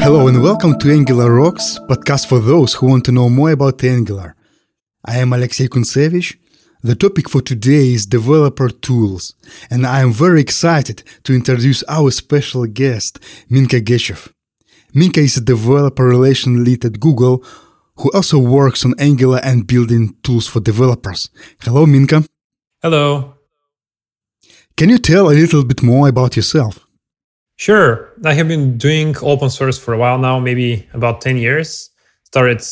Hello and welcome to Angular Rocks, podcast for those who want to know more about Angular. I am Alexey Konsevich. The topic for today is developer tools, and I am very excited to introduce our special guest, Minko Gechev. Minko is a developer relation lead at Google, who also works on Angular and building tools for developers. Hello, Minko. Hello. Can you tell a little bit more about yourself? Sure. I have been doing open source for a while now, maybe about 10 years. Started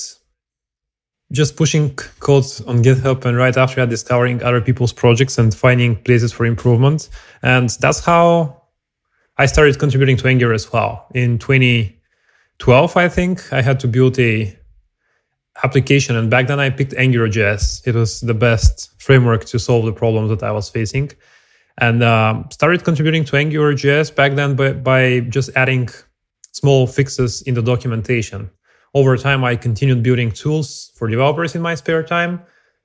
just pushing code on GitHub, and right after that, discovering other people's projects and finding places for improvement. And that's how I started contributing to Angular as well. In 2012, I think, I had to build a application, and back then I picked AngularJS. It was the best framework to solve the problems that I was facing, and started contributing to AngularJS back then by just adding small fixes in the documentation. Over time, I continued building tools for developers in my spare time,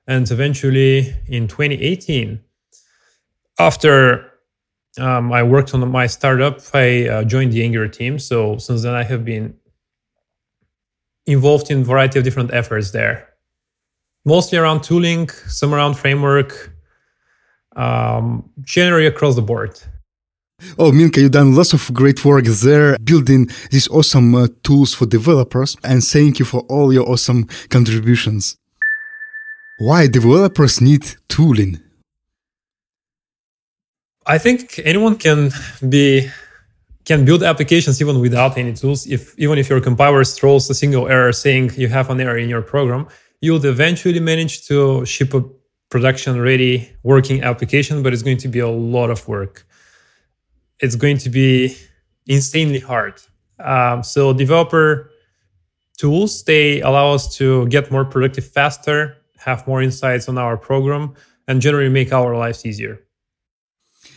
and eventually in 2018, after I worked on my startup, I joined the Angular team. So since then, I have been involved in a variety of different efforts there, mostly around tooling, some around framework, generally across the board. Oh, Minko, you've done lots of great work there, building these awesome tools for developers, and thank you for all your awesome contributions. Why developers need tooling? I think anyone can build applications even without any tools. Even if your compiler throws a single error saying you have an error in your program, you would eventually manage to ship a production-ready working application, but it's going to be a lot of work. It's going to be insanely hard. So developer tools, they allow us to get more productive faster, have more insights on our program, and generally make our lives easier.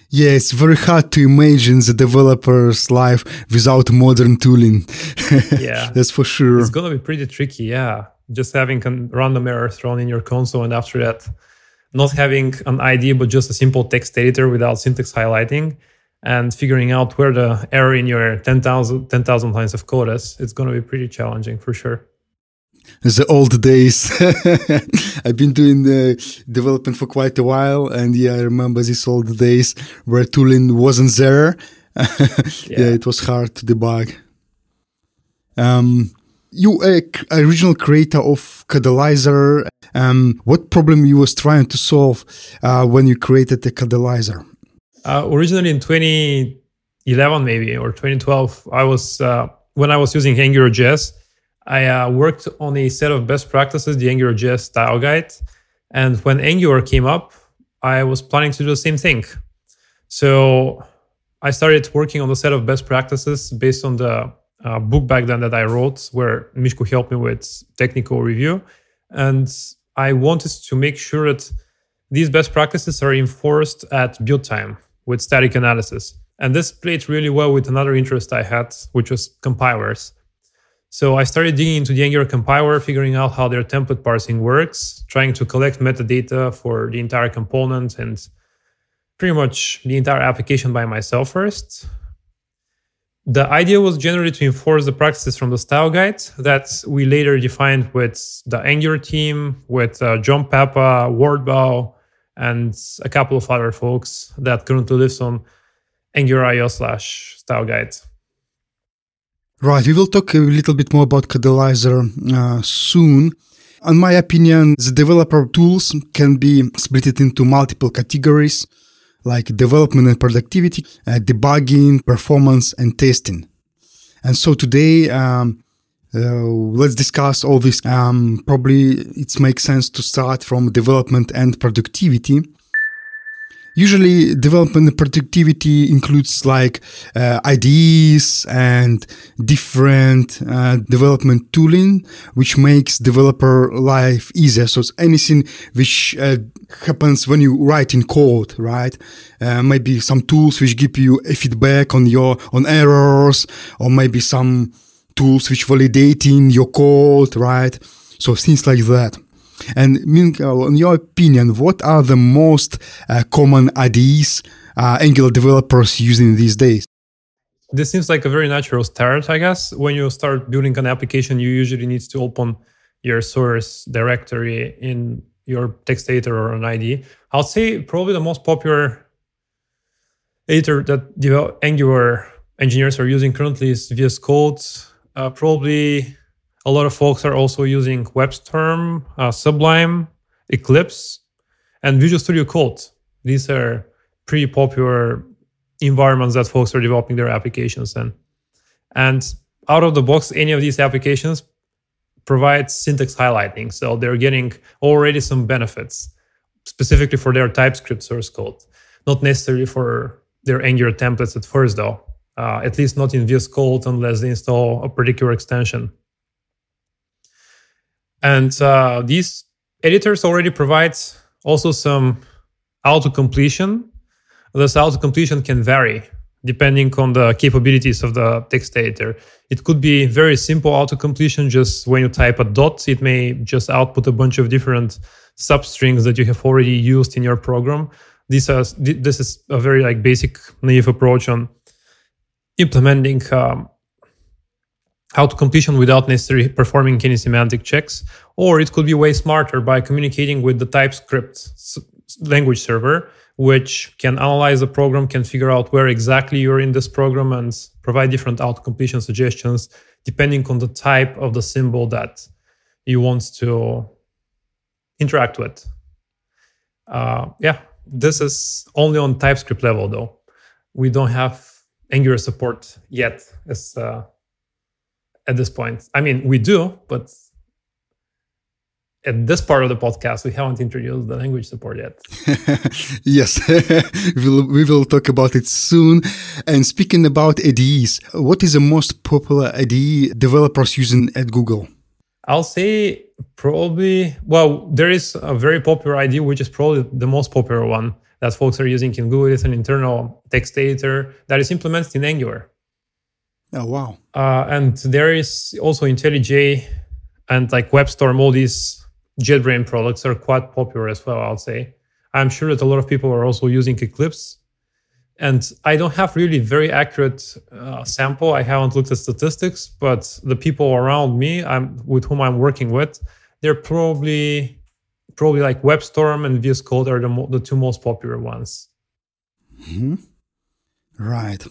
Yeah, it's very hard to imagine the developer's life without modern tooling. Yeah, that's for sure. It's going to be pretty tricky, yeah. Just having a random error thrown in your console, and after that, not having an IDE, but just a simple text editor without syntax highlighting, and figuring out where the error in your 10,000 lines of code is. It's going to be pretty challenging, for sure. The old days. I've been doing development for quite a while, and I remember these old days where tooling wasn't there. Yeah, it was hard to debug. You are original creator of Codelyzer. What problem you was trying to solve when you created the Codelyzer? Originally in 2011, maybe, or 2012, I was when I was using AngularJS, I worked on a set of best practices, the AngularJS style guide. And when Angular came up, I was planning to do the same thing. So I started working on the set of best practices based on the book back then that I wrote, where Mishko helped me with technical review. And I wanted to make sure that these best practices are enforced at build time with static analysis. And this played really well with another interest I had, which was compilers. So I started digging into the Angular compiler, figuring out how their template parsing works, trying to collect metadata for the entire component and pretty much the entire application by myself first. The idea was generally to enforce the practices from the style guide that we later defined with the Angular team, with John Papa, Wardbow, and a couple of other folks that currently lives on angular.io/style guide. Right, we will talk a little bit more about Codelyzer soon. In my opinion, the developer tools can be split into multiple categories, like development and productivity, debugging, performance, and testing. And so today, let's discuss all this. Probably it makes sense to start from development and productivity. Usually, development and productivity includes like IDEs and different development tooling, which makes developer life easier. So it's anything which happens when you write in code, right? Maybe some tools which give you a feedback on on errors, or maybe some tools which validating your code, right? So things like that. And Minko, in your opinion, what are the most common IDEs Angular developers using these days. This seems like a very natural start, I guess. When you start building an application, you usually need to open your source directory in your text editor or an IDE. I'll say probably the most popular editor that Angular engineers are using currently is VS Code. Probably a lot of folks are also using WebStorm, Sublime, Eclipse, and Visual Studio Code. These are pretty popular environments that folks are developing their applications in. And out of the box, any of these applications provides syntax highlighting. So they're getting already some benefits, specifically for their TypeScript source code. Not necessarily for their Angular templates at first, though. At least not in VS Code unless they install a particular extension. And these editors already provide also some auto-completion. This auto-completion can vary depending on the capabilities of the text editor. It could be very simple auto-completion, just when you type a dot, it may just output a bunch of different substrings that you have already used in your program. This is a very basic naive approach on implementing auto-completion without necessarily performing any semantic checks. Or it could be way smarter by communicating with the TypeScript language server, which can analyze the program, can figure out where exactly you're in this program, and provide different auto-completion suggestions depending on the type of the symbol that you want to interact with. This is only on TypeScript level, though. We don't have Angular support yet at this point. I mean, we do, but at this part of the podcast, we haven't introduced the language support yet. Yes, we will talk about it soon. And speaking about IDEs, what is the most popular IDE developers using at Google? I'll say probably, there is a very popular IDE, which is probably the most popular one that folks are using in Google. It's an internal text editor that is implemented in Angular. Oh, wow. And there is also IntelliJ and WebStorm. All these JetBrains products are quite popular as well, I'll say. I'm sure that a lot of people are also using Eclipse. And I don't have really very accurate sample. I haven't looked at statistics, but the people around me with whom I'm working with, they're probably WebStorm and VS Code are the two most popular ones. Mm-hmm. Right.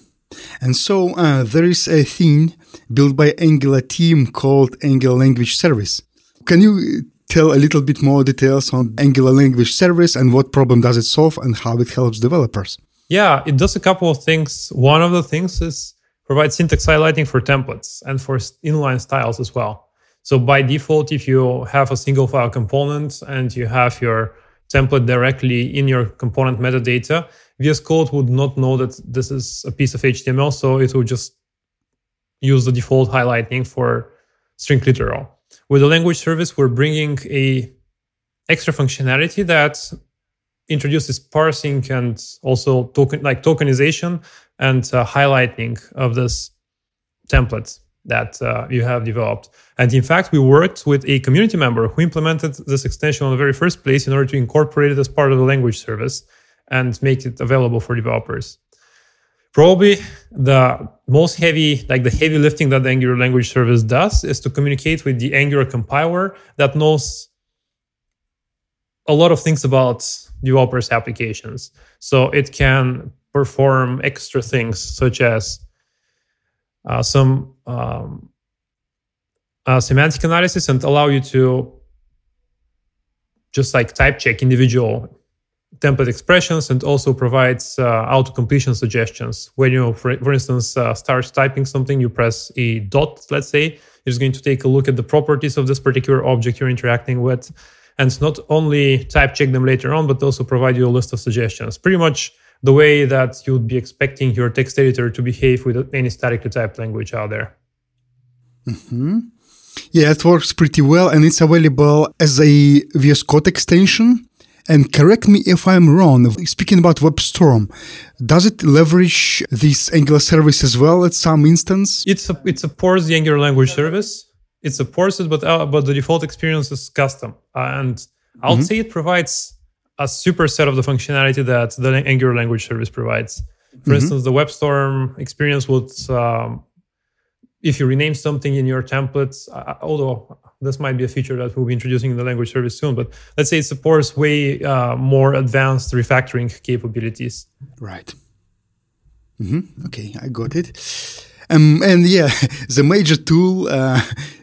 And so there is a thing built by Angular team called Angular Language Service. Can you tell a little bit more details on Angular Language Service and what problem does it solve and how it helps developers? Yeah, it does a couple of things. One of the things is provide syntax highlighting for templates and for inline styles as well. So by default, if you have a single file component and you have your template directly in your component metadata, VS Code would not know that this is a piece of HTML, so it will just use the default highlighting for string literal. With the language service, we're bringing a extra functionality that introduces parsing and also tokenization and highlighting of this template that you have developed. And in fact, we worked with a community member who implemented this extension in the very first place in order to incorporate it as part of the language service and make it available for developers. Probably the most heavy, the heavy lifting that the Angular language service does is to communicate with the Angular compiler that knows a lot of things about developers' applications. So it can perform extra things such as some semantic analysis and allow you to just type check individual template expressions, and also provides auto-completion suggestions. When you, for instance, start typing something, you press a dot, let's say, it's going to take a look at the properties of this particular object you're interacting with, and not only type check them later on, but also provide you a list of suggestions. Pretty much the way that you'd be expecting your text editor to behave with any statically typed language out there. Mm-hmm. Yeah, it works pretty well, and it's available as a VS Code extension. And correct me if I'm wrong, speaking about WebStorm, does it leverage this Angular service as well at some instance? It supports the Angular language service. It supports it, but the default experience is custom. And I'll say it provides a superset of the functionality that the Angular Language Service provides. For instance, the WebStorm experience would, if you rename something in your templates, although this might be a feature that we'll be introducing in the language service soon, but let's say it supports way more advanced refactoring capabilities. Right. Okay, I got it. And yeah, the major tool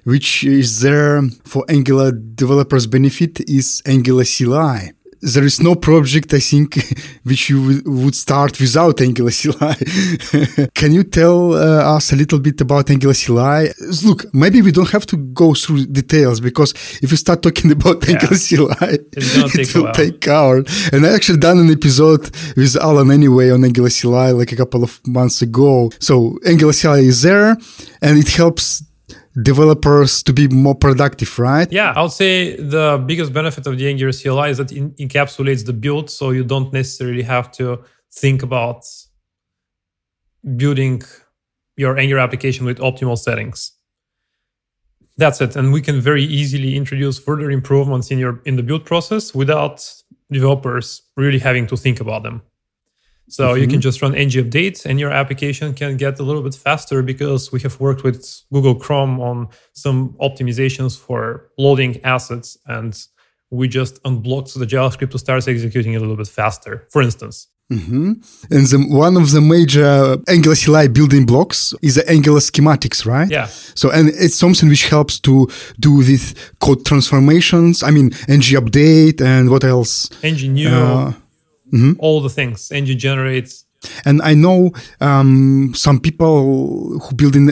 which is there for Angular developers' benefit is Angular CLI. There is no project, I think, which you would start without Angular CLI. Can you tell us a little bit about Angular CLI? Look, maybe we don't have to go through details, because if you start talking about Angular CLI, it will take hours. And I actually done an episode with Alan anyway on Angular CLI like a couple of months ago. So Angular CLI is there, and it helps developers to be more productive, right? Yeah, I would say the biggest benefit of the Angular CLI is that it encapsulates the build, so you don't necessarily have to think about building your Angular application with optimal settings. That's it. And we can very easily introduce further improvements in the build process without developers really having to think about them. So you can just run ng-update and your application can get a little bit faster, because we have worked with Google Chrome on some optimizations for loading assets, and we just unblocked the JavaScript to start executing a little bit faster, for instance. And one of the major Angular CLI building blocks is the Angular Schematics, right? Yeah. So, and it's something which helps to do with code transformations. I mean, ng-update and what else? ng-new. All the things, ng generates. And I know some people who build in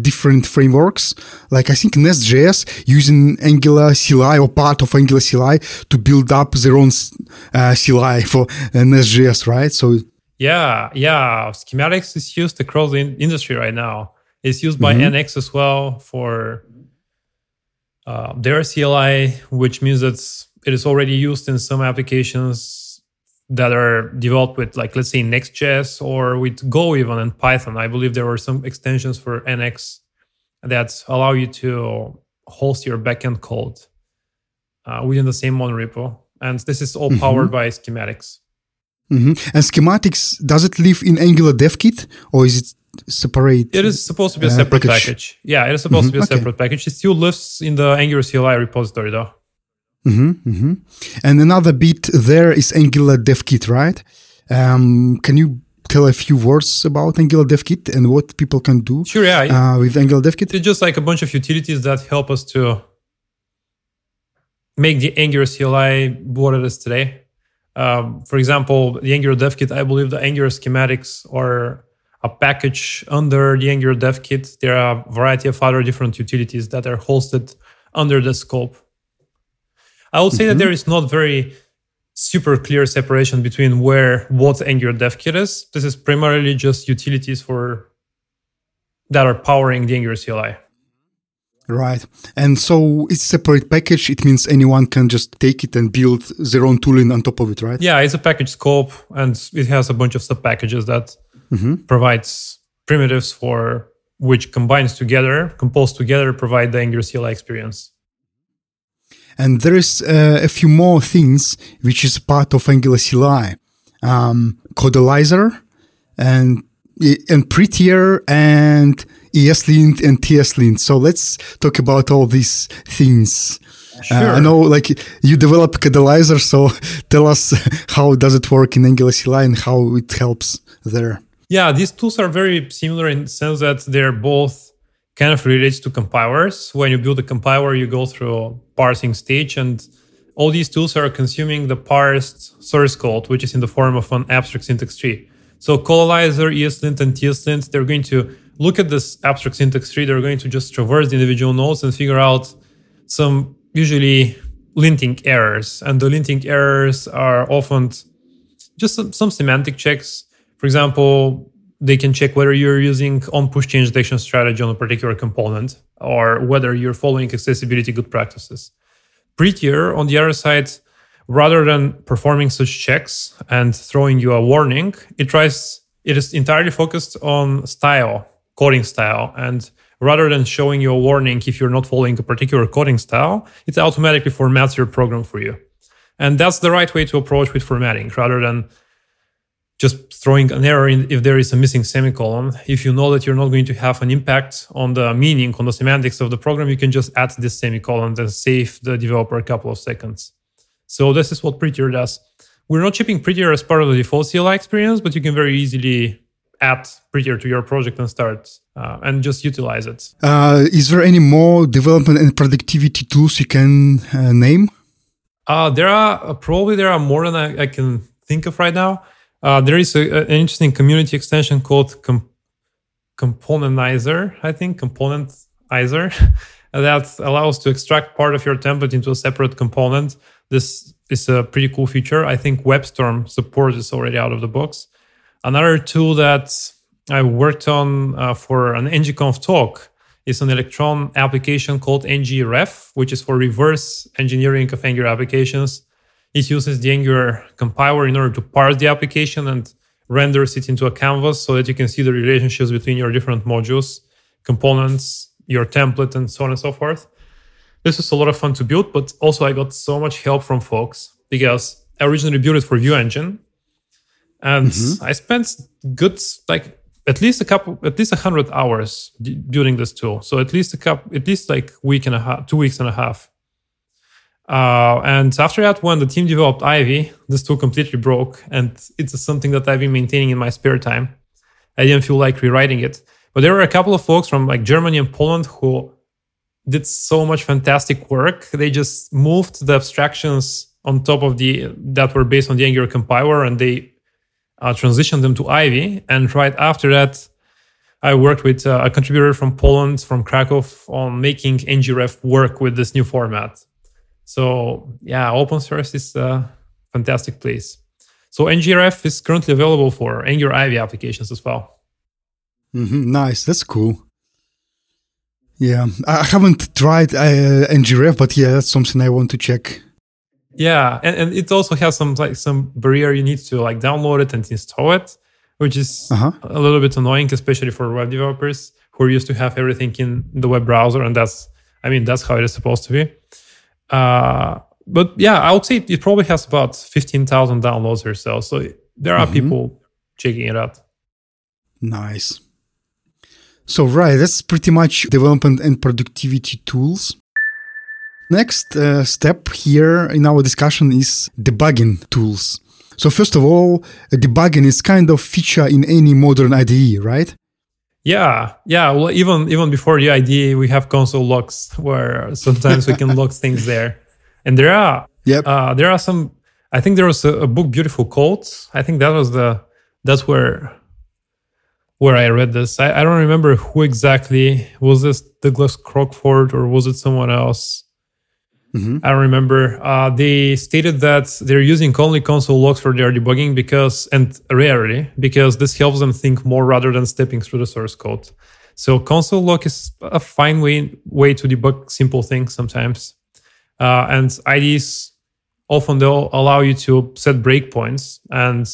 different frameworks, like I think NestJS using Angular CLI or part of Angular CLI to build up their own CLI for NestJS, right? So yeah, Schematics is used across the industry right now. It's used by NX as well for their CLI, which means that it is already used in some applications that are developed with, like, let's say, Next.js or with Go even, and Python. I believe there were some extensions for NX that allow you to host your backend code within the same monorepo. And this is all powered by Schematics. And Schematics, does it live in Angular DevKit, or is it separate? It is supposed to be a separate package. Yeah, it is supposed to be a separate package. It still lives in the Angular CLI repository, though. And another bit there is Angular DevKit, right? Can you tell a few words about Angular DevKit and what people can do with Angular DevKit? It's just like a bunch of utilities that help us to make the Angular CLI what it is today. For example, the Angular DevKit, I believe the Angular Schematics are a package under the Angular DevKit. There are a variety of other different utilities that are hosted under the scope. I would say that there is not very super clear separation between what Angular DevKit is. This is primarily just utilities that are powering the Angular CLI. Right. And so it's a separate package. It means anyone can just take it and build their own tooling on top of it, right? Yeah, it's a package scope, and it has a bunch of sub-packages that provides primitives for which compose together, provide the Angular CLI experience. And there is a few more things which is part of Angular CLI, Codelyzer, and Prettier, and ESLint and TSLint. So let's talk about all these things. Sure. I know, like, you develop Codelyzer, so tell us how does it work in Angular CLI and how it helps there. Yeah, these tools are very similar in the sense that they're both kind of relates to compilers. When you build a compiler, you go through a parsing stage, and all these tools are consuming the parsed source code, which is in the form of an abstract syntax tree. So Codelyzer, ESLint, and TSLint, they're going to look at this abstract syntax tree. They're going to just traverse the individual nodes and figure out some usually linting errors. And the linting errors are often just some semantic checks. For example, they can check whether you're using on-push change detection strategy on a particular component, or whether you're following accessibility good practices. Prettier, on the other side, rather than performing such checks and throwing you a warning, it is entirely focused on style, coding style. And rather than showing you a warning if you're not following a particular coding style, it automatically formats your program for you. And that's the right way to approach with formatting, rather than just throwing an error in if there is a missing semicolon. If you know that you're not going to have an impact on the meaning, on the semantics of the program, you can just add this semicolon and save the developer a couple of seconds. So this is what Prettier does. We're not shipping Prettier as part of the default CLI experience, but you can very easily add Prettier to your project and start and just utilize it. Is there any more development and productivity tools you can name? There are more than I can think of right now. There is an interesting community extension called Componentizer, that allows to extract part of your template into a separate component. This is a pretty cool feature. I think WebStorm supports this already out of the box. Another tool that I worked on for an NgConf talk is an Electron application called NgRef, which is for reverse engineering of Angular applications. It uses the Angular compiler in order to parse the application and renders it into a canvas so that you can see the relationships between your different modules, components, your template, and so on and so forth. This was a lot of fun to build, but also I got so much help from folks because I originally built it for Vue Engine. And I spent at least 100 hours building this tool. So at least 2 weeks and a half. And after that, when the team developed Ivy, this tool completely broke. And it's something that I've been maintaining in my spare time. I didn't feel like rewriting it. But there were a couple of folks from Germany and Poland who did so much fantastic work. They just moved the abstractions on top of that were based on the Angular compiler, and they transitioned them to Ivy. And right after that, I worked with a contributor from Poland, from Krakow, on making NgRef work with this new format. So yeah, open source is a fantastic place. So NgRef is currently available for Angular Ivy applications as well. Mm-hmm, nice, that's cool. Yeah, I haven't tried NgRef, but yeah, that's something I want to check. Yeah, and it also has some barrier. You need to download it and install it, which is a little bit annoying, especially for web developers who are used to have everything in the web browser, and that's how it is supposed to be. But yeah, I would say it probably has about 15,000 downloads or so. So there are people checking it out. Nice. So right, that's pretty much development and productivity tools. Next step here in our discussion is debugging tools. So first of all, debugging is kind of feature in any modern IDE, right? Yeah. Well, even before the IDE, we have console logs where sometimes we can log things there. And there are some. I think there was a book, Beautiful Code. I think that was where I read this. I don't remember who exactly. Was this Douglas Crockford or was it someone else? I don't remember. They stated that they're using only console logs for their debugging because this helps them think more rather than stepping through the source code. So console log is a fine way to debug simple things sometimes. And IDEs often they'll allow you to set breakpoints and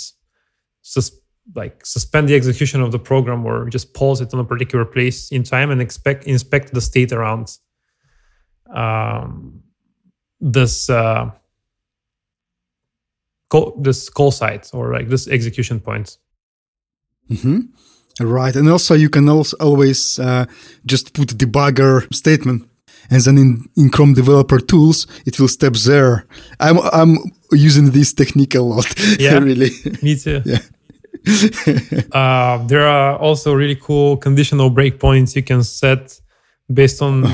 suspend the execution of the program or just pause it on a particular place in time and inspect the state around this call site or this execution point. Right, and also you can always just put debugger statement, and then in Chrome Developer Tools it will step there. I'm using this technique a lot. Yeah, really. Me too. Yeah. There are also really cool conditional breakpoints you can set based on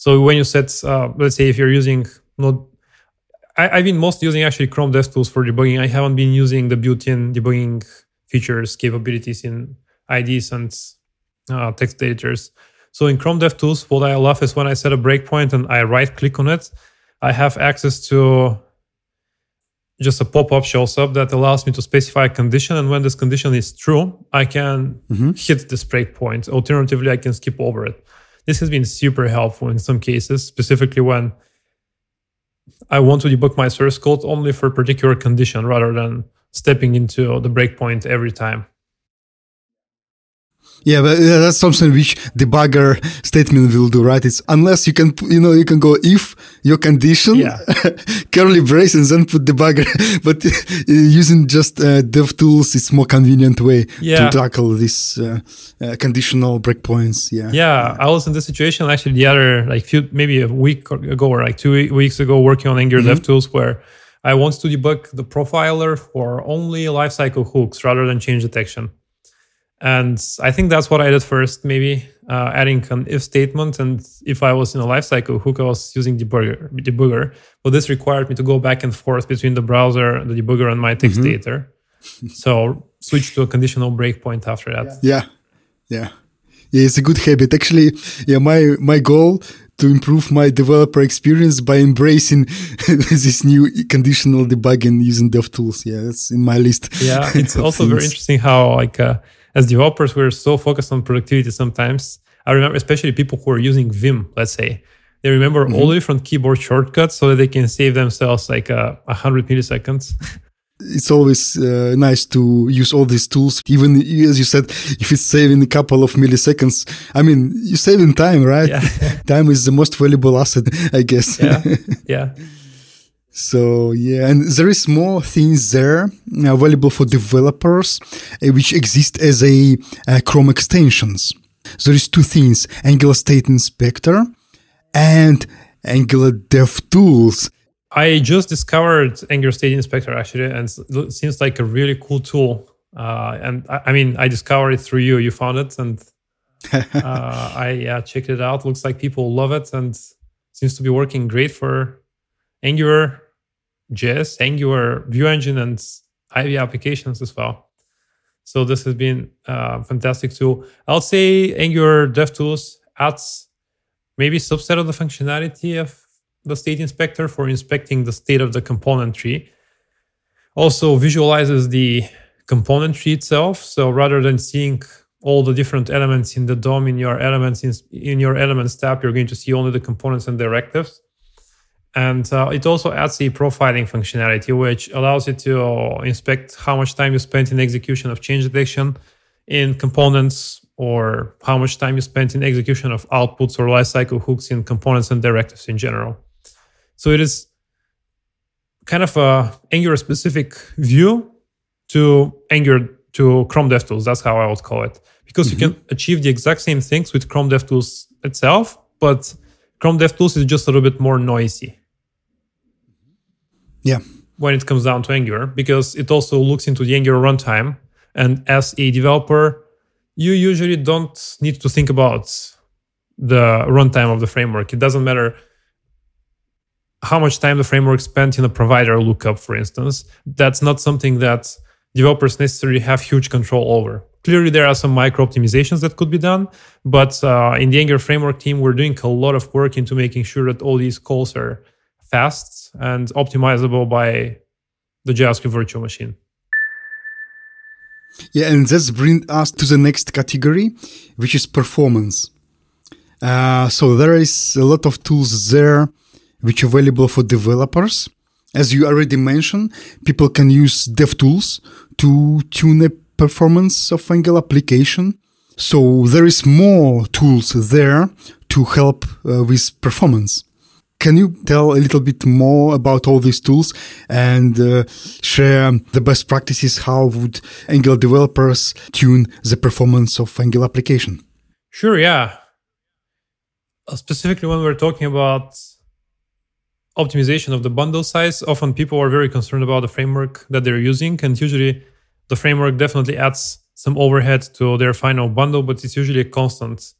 So when you set, let's say if you're using I've been mostly using actually Chrome DevTools for debugging. I haven't been using the built-in debugging features, capabilities in IDEs and text editors. So in Chrome DevTools, what I love is when I set a breakpoint and I right-click on it, I have access to just a pop-up shows up that allows me to specify a condition. And when this condition is true, I can hit this breakpoint. Alternatively, I can skip over it. This has been super helpful in some cases, specifically when I want to debug my source code only for a particular condition rather than stepping into the breakpoint every time. Yeah, but that's something which debugger statement will do, right? It's unless you can, you can go if your condition, curly brace, and then put debugger. But using just DevTools, it's more convenient way to tackle these conditional breakpoints. Yeah, I was in this situation actually the other maybe a week ago or 2 weeks ago working on Angular DevTools where I wanted to debug the profiler for only lifecycle hooks rather than change detection. And I think that's what I did first, maybe adding an if statement. And if I was in a lifecycle hook, I was using debugger. But this required me to go back and forth between the browser, the debugger, and my text editor. So switch to a conditional breakpoint after that. Yeah, it's a good habit. Actually, my goal to improve my developer experience by embracing this new conditional debugging using DevTools. Yeah, that's in my list. Yeah, it's also very interesting how as developers, we're so focused on productivity sometimes. I remember, especially people who are using Vim, let's say, they remember all the different keyboard shortcuts so that they can save themselves 100 milliseconds. It's always nice to use all these tools, even as you said, if it's saving a couple of milliseconds. I mean, you're saving time, right? Yeah. Time is the most valuable asset, I guess. Yeah. So, and there is more things there available for developers, which exist as a Chrome extensions. There is two things, Angular State Inspector and Angular DevTools. I just discovered Angular State Inspector, actually, and it seems like a really cool tool. And I discovered it through you. You found it, and I checked it out. Looks like people love it, and seems to be working great for AngularJS, Angular View Engine, and Ivy applications as well. So this has been a fantastic tool. I'll say Angular DevTools adds maybe subset of the functionality of the State Inspector for inspecting the state of the component tree. Also visualizes the component tree itself. So rather than seeing all the different elements in the DOM in your elements tab, you're going to see only the components and directives. And it also adds a profiling functionality, which allows you to inspect how much time you spent in execution of change detection in components, or how much time you spent in execution of outputs or lifecycle hooks in components and directives in general. So it is kind of a Angular-specific view to Chrome DevTools. That's how I would call it, because you can achieve the exact same things with Chrome DevTools itself, but Chrome DevTools is just a little bit more noisy. Yeah. When it comes down to Angular, because it also looks into the Angular runtime. And as a developer, you usually don't need to think about the runtime of the framework. It doesn't matter how much time the framework spent in a provider lookup, for instance. That's not something that developers necessarily have huge control over. Clearly, there are some micro-optimizations that could be done, but in the Angular framework team, we're doing a lot of work into making sure that all these calls are fast and optimizable by the JavaScript virtual machine. Yeah, and this brings us to the next category, which is performance. So there is a lot of tools there which are available for developers. As you already mentioned, people can use DevTools to tune a performance of Angular application. So there is more tools there to help with performance. Can you tell a little bit more about all these tools and share the best practices? How would Angular developers tune the performance of Angular application? Sure, yeah. Specifically when we're talking about optimization of the bundle size, often people are very concerned about the framework that they're using, and usually the framework definitely adds some overhead to their final bundle, but it's usually a constant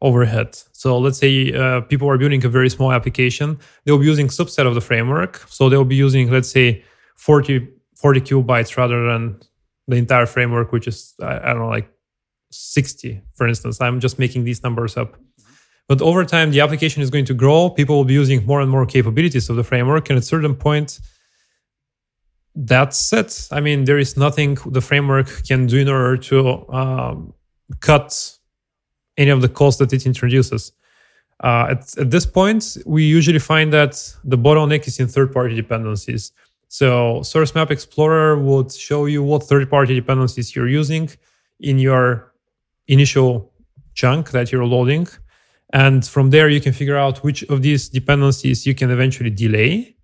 overhead. So let's say people are building a very small application. They'll be using subset of the framework. So they'll be using, let's say, 40 kilobytes rather than the entire framework, which is, 60, for instance. I'm just making these numbers up. But over time, the application is going to grow. People will be using more and more capabilities of the framework. And at a certain point, that's it. I mean, there is nothing the framework can do in order to cut any of the costs that it introduces. At this point, we usually find that the bottleneck is in third-party dependencies. So Source Map Explorer would show you what third-party dependencies you're using in your initial chunk that you're loading. And from there, you can figure out which of these dependencies you can eventually delay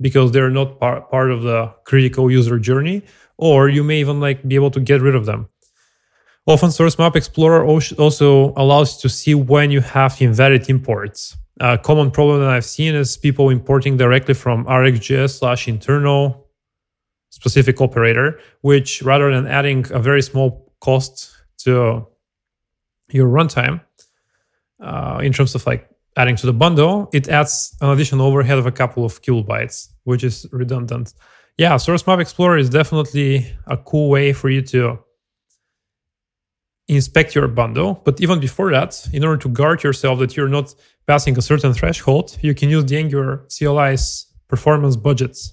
because they're not part of the critical user journey, or you may even like be able to get rid of them. Often Source Map Explorer also allows you to see when you have invalid imports. A common problem that I've seen is people importing directly from rxjs/internal specific operator, which rather than adding a very small cost to your runtime in terms of like adding to the bundle, it adds an additional overhead of a couple of kilobytes, which is redundant. Yeah, Source Map Explorer is definitely a cool way for you to inspect your bundle. But even before that, in order to guard yourself that you're not passing a certain threshold, you can use the Angular CLI's performance budgets.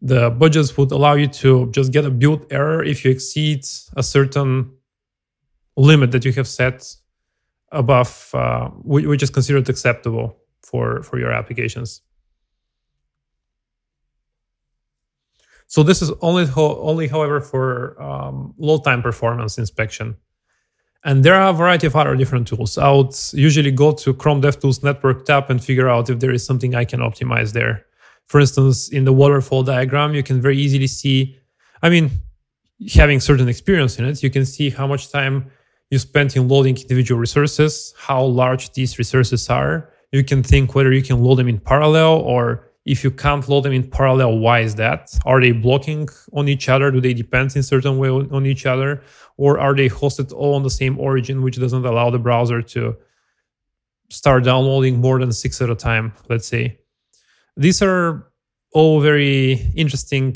The budgets would allow you to just get a build error if you exceed a certain limit that you have set above, which is considered acceptable for your applications. So this is only however, for low-time performance inspection. And there are a variety of other different tools. I would usually go to Chrome DevTools Network tab and figure out if there is something I can optimize there. For instance, in the waterfall diagram, you can very easily see, I mean, having certain experience in it, you can see how much time you spent in loading individual resources, how large these resources are. You can think whether you can load them in parallel, or if you can't load them in parallel, why is that? Are they blocking on each other? Do they depend in a certain way on each other? Or are they hosted all on the same origin, which doesn't allow the browser to start downloading more than 6 at a time, let's say? These are all very interesting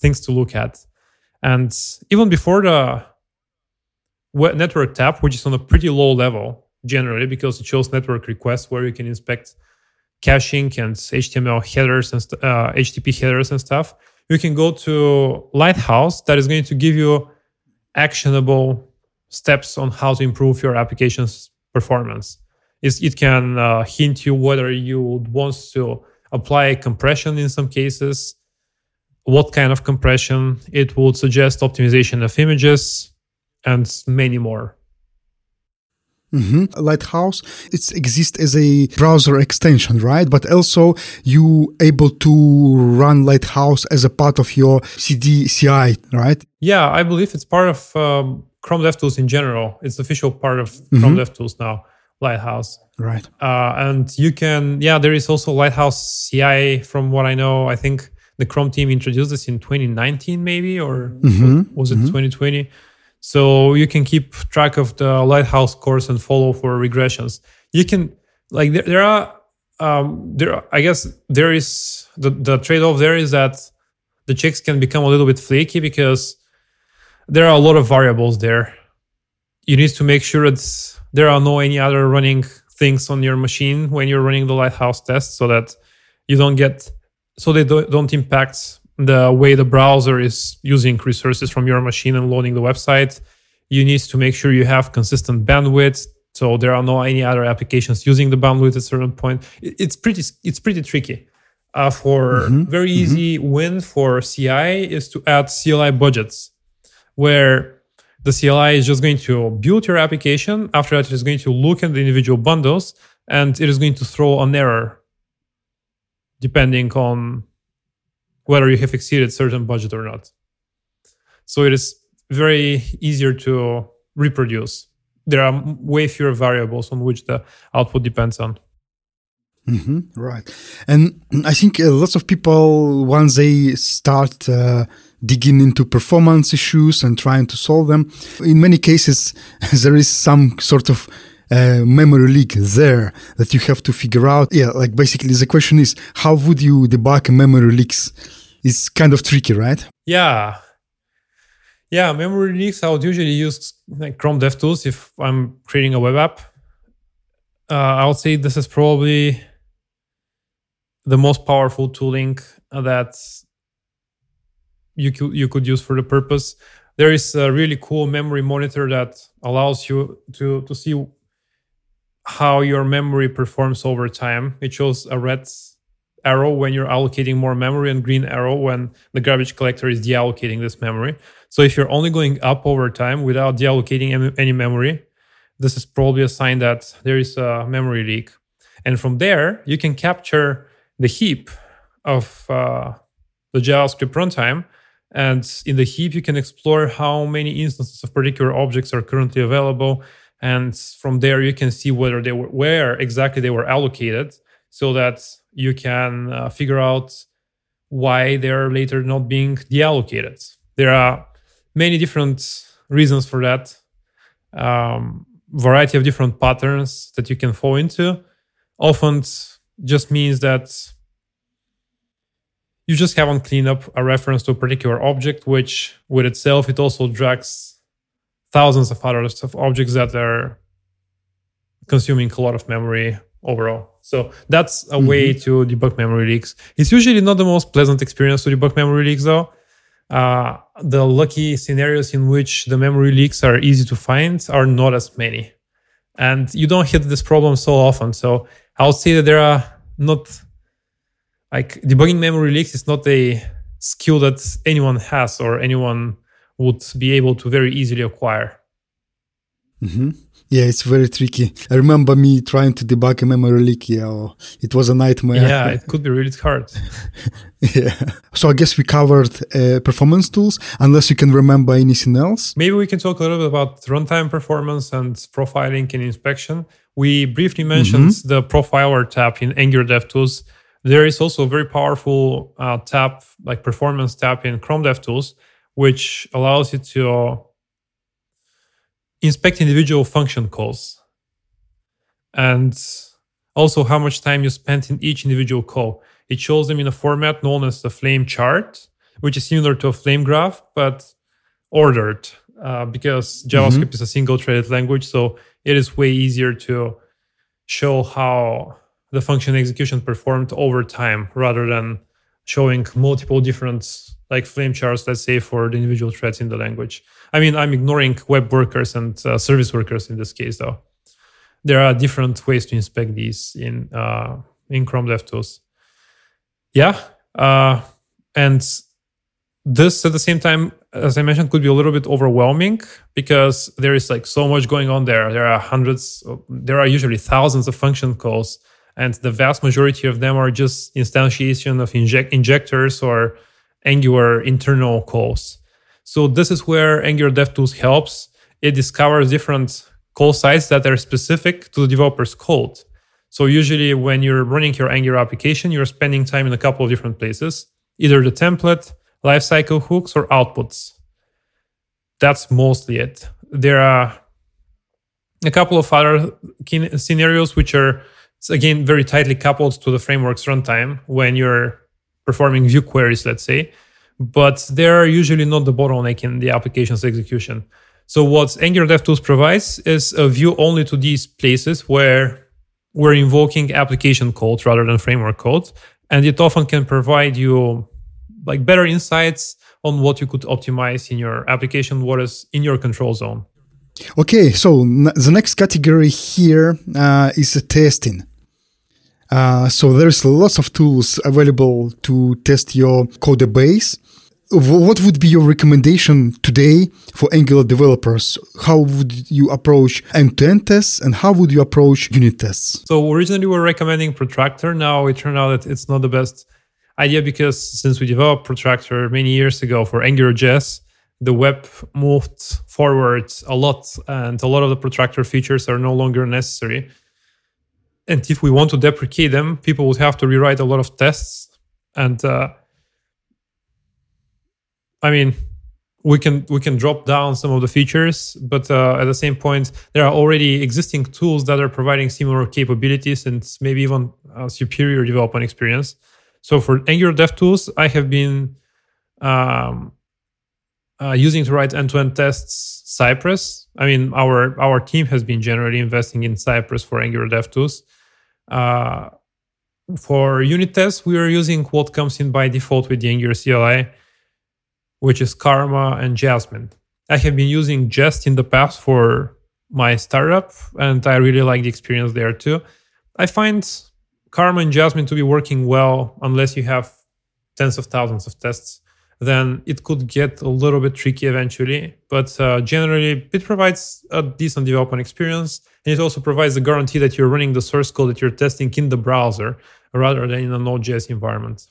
things to look at. And even before the network tab, which is on a pretty low level generally because it shows network requests where you can inspect caching and HTML headers and HTTP headers and stuff, you can go to Lighthouse that is going to give you actionable steps on how to improve your application's performance. It can hint you whether you would want to apply compression in some cases, what kind of compression. It would suggest optimization of images, and many more. Mm-hmm. Lighthouse, it exists as a browser extension, right? But also you able to run Lighthouse as a part of your CD CI, right? Yeah, I believe it's part of Chrome DevTools in general. It's the official part of Chrome DevTools now, Lighthouse. Right. And you can, yeah, there is also Lighthouse CI from what I know. I think the Chrome team introduced this in 2019 maybe, or was it 2020? So you can keep track of the Lighthouse course and follow for regressions. You can, like, there are, I guess there is, the trade-off there is that the checks can become a little bit flaky because there are a lot of variables there. You need to make sure that there are no any other running things on your machine when you're running the Lighthouse test so that you don't get, so they don't impact the way the browser is using resources from your machine and loading the website. You need to make sure you have consistent bandwidth, so there are no any other applications using the bandwidth at a certain point. It's pretty tricky. For very easy win for CI is to add CLI budgets, where the CLI is just going to build your application. After that, it is going to look at the individual bundles, and it is going to throw an error depending on whether you have exceeded certain budget or not. So it is very easier to reproduce. There are way fewer variables on which the output depends on. Mm-hmm, right. And I think lots of people, once they start digging into performance issues and trying to solve them, in many cases, there is some sort of memory leak there that you have to figure out. Yeah, like basically the question is, how would you debug memory leaks? It's kind of tricky, right? Yeah, memory leaks, I would usually use like Chrome DevTools if I'm creating a web app. I would say this is probably the most powerful tooling that you could use for the purpose. There is a really cool memory monitor that allows you to see how your memory performs over time. It shows a red arrow when you're allocating more memory and green arrow when the garbage collector is deallocating this memory. So if you're only going up over time without deallocating any memory, this is probably a sign that there is a memory leak. And from there, you can capture the heap of the JavaScript runtime. And in the heap, you can explore how many instances of particular objects are currently available. And from there, you can see whether they were, where exactly they were allocated, so that you can figure out why they're later not being deallocated. There are many different reasons for that, variety of different patterns that you can fall into. Often just means that you just haven't cleaned up a reference to a particular object, which with itself, it also drags thousands of other objects that are consuming a lot of memory overall. So that's a way to debug memory leaks. It's usually not the most pleasant experience to debug memory leaks, though. The lucky scenarios in which the memory leaks are easy to find are not as many. And you don't hit this problem so often. So I'll say that there are not... Like debugging memory leaks is not a skill that anyone has or anyone would be able to very easily acquire. Mm-hmm. Yeah, it's very tricky. I remember me trying to debug a memory leak. Yeah, it was a nightmare. Yeah, it could be really hard. Yeah. So I guess we covered performance tools, unless you can remember anything else. Maybe we can talk a little bit about runtime performance and profiling and inspection. We briefly mentioned the profiler tab in Angular DevTools. There is also a very powerful tab, like performance tab in Chrome DevTools, which allows you to inspect individual function calls and also how much time you spent in each individual call. It shows them in a format known as the flame chart, which is similar to a flame graph, but ordered because JavaScript is a single-threaded language, so it is way easier to show how the function execution performed over time rather than showing multiple different like flame charts, let's say, for the individual threads in the language. I mean, I'm ignoring web workers and service workers in this case, though. There are different ways to inspect these in Chrome DevTools. Yeah. And this, at the same time, as I mentioned, could be a little bit overwhelming because there is like so much going on there. There are usually thousands of function calls, and the vast majority of them are just instantiation of injectors or Angular internal calls. So this is where Angular DevTools helps. It discovers different call sites that are specific to the developer's code. So usually when you're running your Angular application, you're spending time in a couple of different places, either the template, lifecycle hooks, or outputs. That's mostly it. There are a couple of other scenarios which are, again, very tightly coupled to the framework's runtime when you're performing view queries, let's say, but they're usually not the bottleneck in the application's execution. So what Angular DevTools provides is a view only to these places where we're invoking application code rather than framework code, and it often can provide you like better insights on what you could optimize in your application, what is in your control zone. Okay, so the next category here is testing. So there's lots of tools available to test your code base. What would be your recommendation today for Angular developers? How would you approach end-to-end tests, and how would you approach unit tests? So originally we were recommending Protractor. Now it turned out that it's not the best idea because since we developed Protractor many years ago for AngularJS, the web moved forward a lot, and a lot of the Protractor features are no longer necessary. And if we want to deprecate them, people would have to rewrite a lot of tests. And I mean, we can drop down some of the features, but at the same point, there are already existing tools that are providing similar capabilities and maybe even a superior development experience. So for Angular DevTools, I have been using to write end-to-end tests Cypress. I mean, our team has been generally investing in Cypress for Angular DevTools. For unit tests, we are using what comes in by default with the Angular CLI, which is Karma and Jasmine. I have been using Jest in the past for my startup, and I really like the experience there too. I find Karma and Jasmine to be working well unless you have tens of thousands of tests. then it could get a little bit tricky eventually. But generally, it provides a decent development experience. And it also provides the guarantee that you're running the source code that you're testing in the browser rather than in a Node.js environment.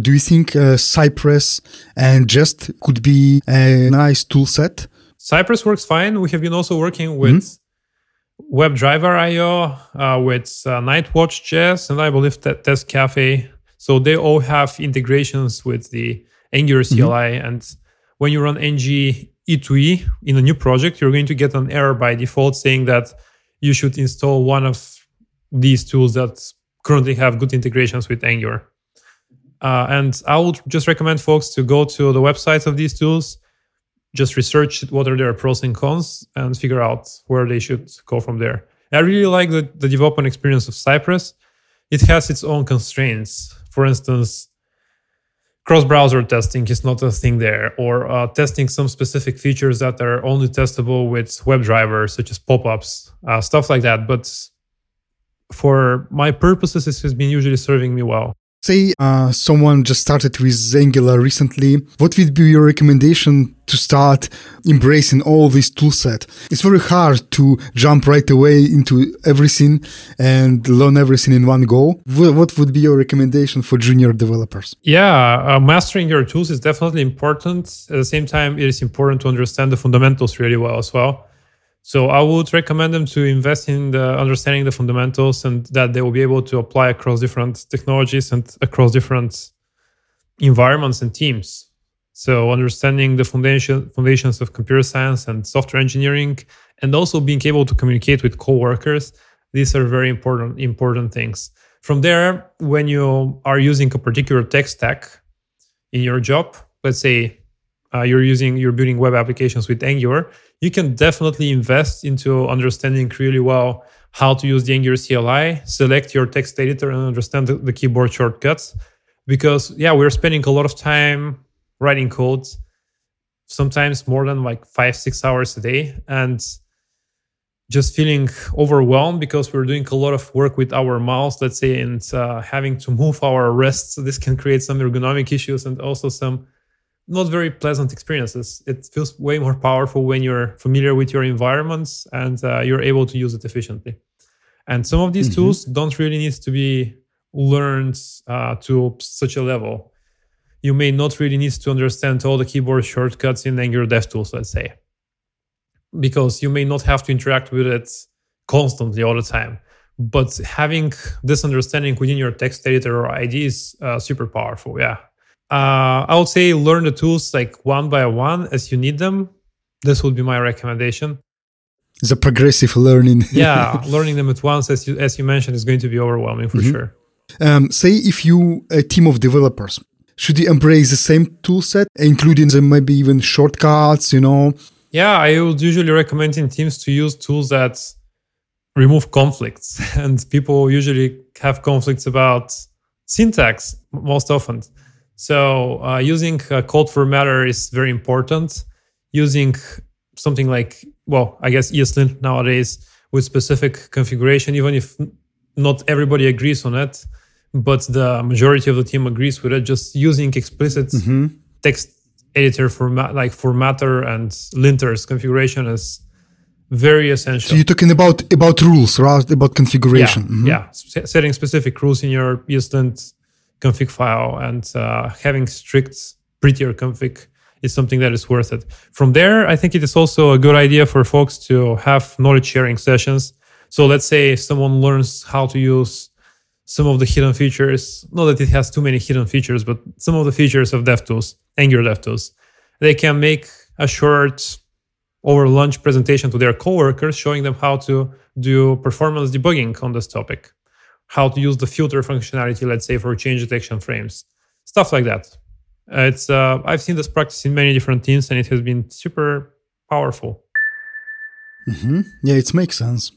Do you think Cypress and Jest could be a nice tool set? Cypress works fine. We have been also working with WebDriver.io, with Nightwatch.js, and I believe that Test Cafe. So they all have integrations with the Angular CLI. And when you run ng E2E in a new project, you're going to get an error by default saying that you should install one of these tools that currently have good integrations with Angular. And I would just recommend folks to go to the websites of these tools, just research what are their pros and cons, and figure out where they should go from there. I really like the development experience of Cypress. It has its own constraints. For instance, cross-browser testing is not a thing there, or testing some specific features that are only testable with WebDriver, such as pop-ups, stuff like that. But for my purposes, this has been usually serving me well. Say someone just started with Angular recently. What would be your recommendation to start embracing all this toolset? It's very hard to jump right away into everything and learn everything in one go. What would be your recommendation for junior developers? Yeah, mastering your tools is definitely important. At the same time, it is important to understand the fundamentals really well as well. So I would recommend them to invest in understanding the fundamentals, and that they will be able to apply across different technologies and across different environments and teams. So understanding the foundations of computer science and software engineering, and also being able to communicate with coworkers, these are very important things. From there, when you are using a particular tech stack in your job, let's say you're building web applications with Angular, you can definitely invest into understanding really well how to use the Angular CLI, select your text editor, and understand the keyboard shortcuts. Because we're spending a lot of time writing code, sometimes more than like 5-6 hours a day, and just feeling overwhelmed because we're doing a lot of work with our mouse, let's say, and having to move our wrists. This can create some ergonomic issues and also some not very pleasant experiences. It feels way more powerful when you're familiar with your environments and you're able to use it efficiently. And some of these tools don't really need to be learned to such a level. You may not really need to understand all the keyboard shortcuts in Angular DevTools, let's say, because you may not have to interact with it constantly all the time. But having this understanding within your text editor or IDE is super powerful, yeah. I would say learn the tools like one by one as you need them. This would be my recommendation. It's a progressive learning. Yeah, learning them at once, as you mentioned, is going to be overwhelming for sure. Say if you're a team of developers, should you embrace the same tool set, including them maybe even shortcuts, you know? Yeah, I would usually recommend in teams to use tools that remove conflicts. And people usually have conflicts about syntax most often. So using code formatter is very important. Using something like, I guess ESLint nowadays with specific configuration, even if not everybody agrees on it, but the majority of the team agrees with it, just using explicit text editor format, like formatter and linters configuration is very essential. So you're talking about rules, right? About configuration. Yeah, setting specific rules in your ESLint config file, and having strict Prettier config is something that is worth it. From there, I think it is also a good idea for folks to have knowledge sharing sessions. So let's say someone learns how to use some of the hidden features, not that it has too many hidden features, but some of the features of DevTools, Angular DevTools. They can make a short over lunch presentation to their coworkers, showing them how to do performance debugging on this topic, how to use the filter functionality, let's say, for change detection frames, stuff like that. It's I've seen this practice in many different teams, and it has been super powerful. Yeah, it makes sense.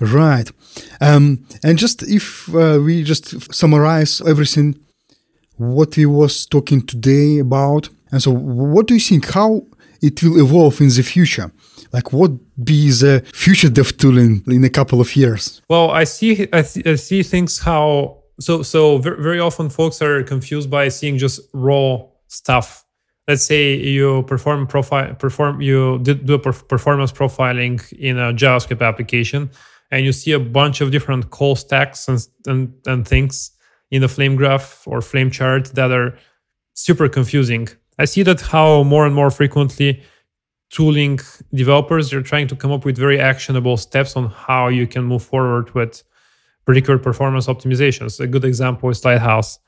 Right. And just if we just summarize everything, what we was talking today about, and so what do you think, how it will evolve in the future? Like, what be the future dev tooling in a couple of years? Well, I see things how so very often folks are confused by seeing just raw stuff. Let's say you do performance profiling in a JavaScript application, and you see a bunch of different call stacks and things in the flame graph or flame chart that are super confusing. I see that how more and more frequently tooling developers are trying to come up with very actionable steps on how you can move forward with particular performance optimizations. A good example is Lighthouse.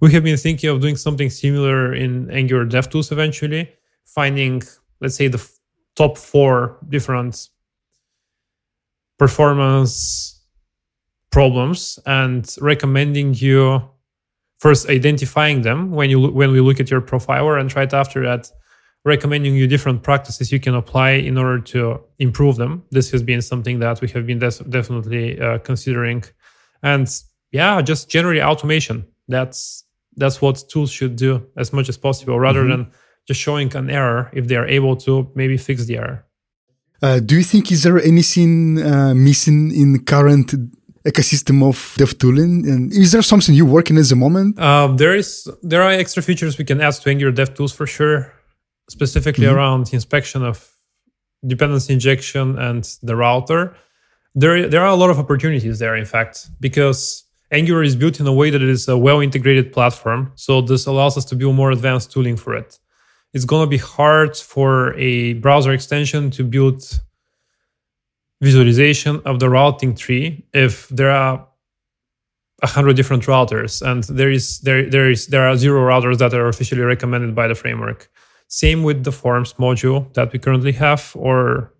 We have been thinking of doing something similar in Angular DevTools eventually, finding, let's say, the top four different performance problems and recommending you first identifying them when we look at your profiler, and right after that, recommending you different practices you can apply in order to improve them. This has been something that we have been definitely considering. And yeah, just generally automation. That's what tools should do as much as possible, rather than just showing an error if they are able to maybe fix the error. Do you think is there anything missing in the current ecosystem of dev tooling? And is there something you're working at the moment? There are extra features we can add to Angular DevTools for sure, specifically around inspection of dependency injection and the router. There are a lot of opportunities there, in fact, because Angular is built in a way that it is a well-integrated platform, so this allows us to build more advanced tooling for it. It's going to be hard for a browser extension to build visualization of the routing tree if there are 100 different routers, and there are zero routers that are officially recommended by the framework. Same with the forms module that we currently have, or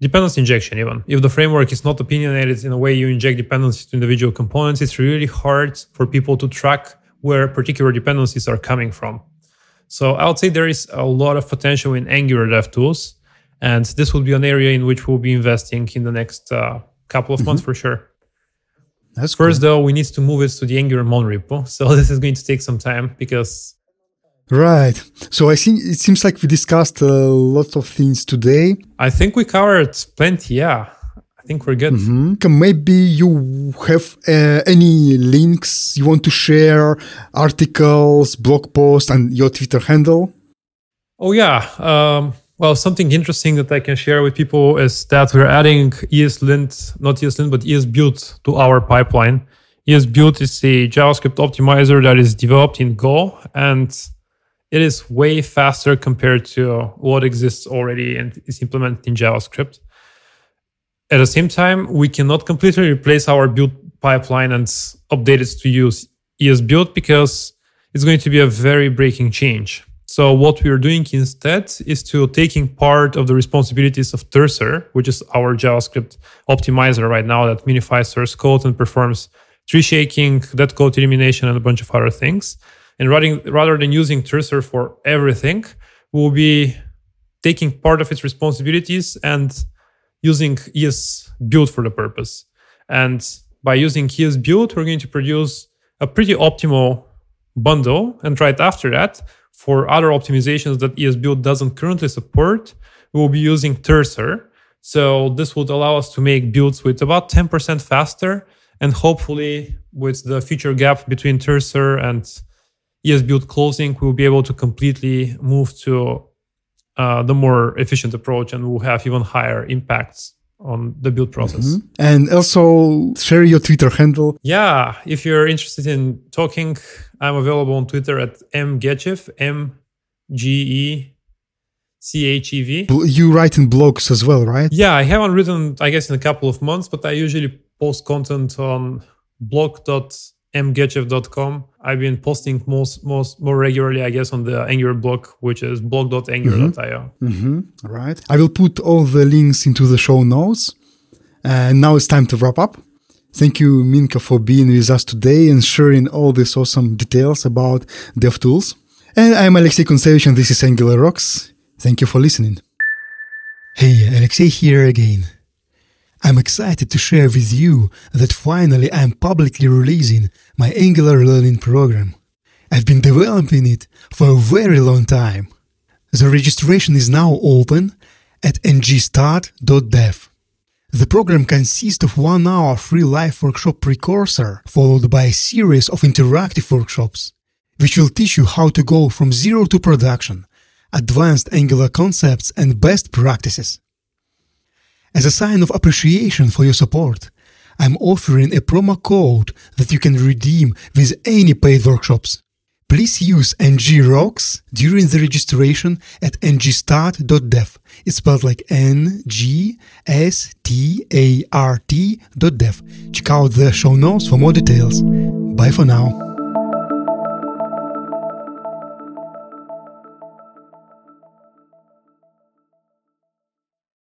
dependency injection even. If the framework is not opinionated in a way you inject dependencies to individual components, it's really hard for people to track where particular dependencies are coming from. So I would say there is a lot of potential in Angular DevTools, and this will be an area in which we'll be investing in the next couple of months for sure. First, though, we need to move it to the Angular Mon repo. So this is going to take some time because... Right. So I think it seems like we discussed a lot of things today. I think we covered plenty. Yeah, I think we're good. Maybe you have any links you want to share, articles, blog posts, and your Twitter handle? Oh, yeah. Well, something interesting that I can share with people is that we're adding ESLint, not ESLint, but ESBuild to our pipeline. ESBuild is a JavaScript optimizer that is developed in Go, and it is way faster compared to what exists already and is implemented in JavaScript. At the same time, we cannot completely replace our build pipeline and update it to use ESBuild because it's going to be a very breaking change. So what we are doing instead is to taking part of the responsibilities of Terser, which is our JavaScript optimizer right now that minifies source code and performs tree shaking, dead code elimination, and a bunch of other things. And rather than using Terser for everything, we'll be taking part of its responsibilities and using ESBuild for the purpose. And by using ESBuild, we're going to produce a pretty optimal bundle. And right after that, for other optimizations that ESBuild doesn't currently support, we'll be using Terser. So this would allow us to make builds with about 10% faster, and hopefully with the feature gap between Terser and ESBuild closing, we'll be able to completely move to the more efficient approach, and we'll have even higher impacts on the build process. And also share your Twitter handle. Yeah, if you're interested in talking, I'm available on Twitter at mgechev, M-G-E-C-H-E-V. You write in blogs as well, right? Yeah, I haven't written, I guess, in a couple of months, but I usually post content on blog.mgechev.com. I've been posting more regularly, I guess, on the Angular blog, which is blog.angular.io. Right. I will put all the links into the show notes. And now it's time to wrap up. Thank you, Minko, for being with us today and sharing all these awesome details about DevTools. And I'm Alexey Konsevich, and this is Angular Rocks. Thank you for listening. Hey, Alexey here again. I'm excited to share with you that finally I'm publicly releasing my Angular learning program. I've been developing it for a very long time. The registration is now open at ngstart.dev. The program consists of 1-hour free live workshop precursor, followed by a series of interactive workshops. which will teach you how to go from zero to production, advanced Angular concepts and best practices. As a sign of appreciation for your support, I'm offering a promo code that you can redeem with any paid workshops. Please use NgRocks during the registration at ngstart.dev. It's spelled like NGSTART.dev. Check out the show notes for more details. Bye for now.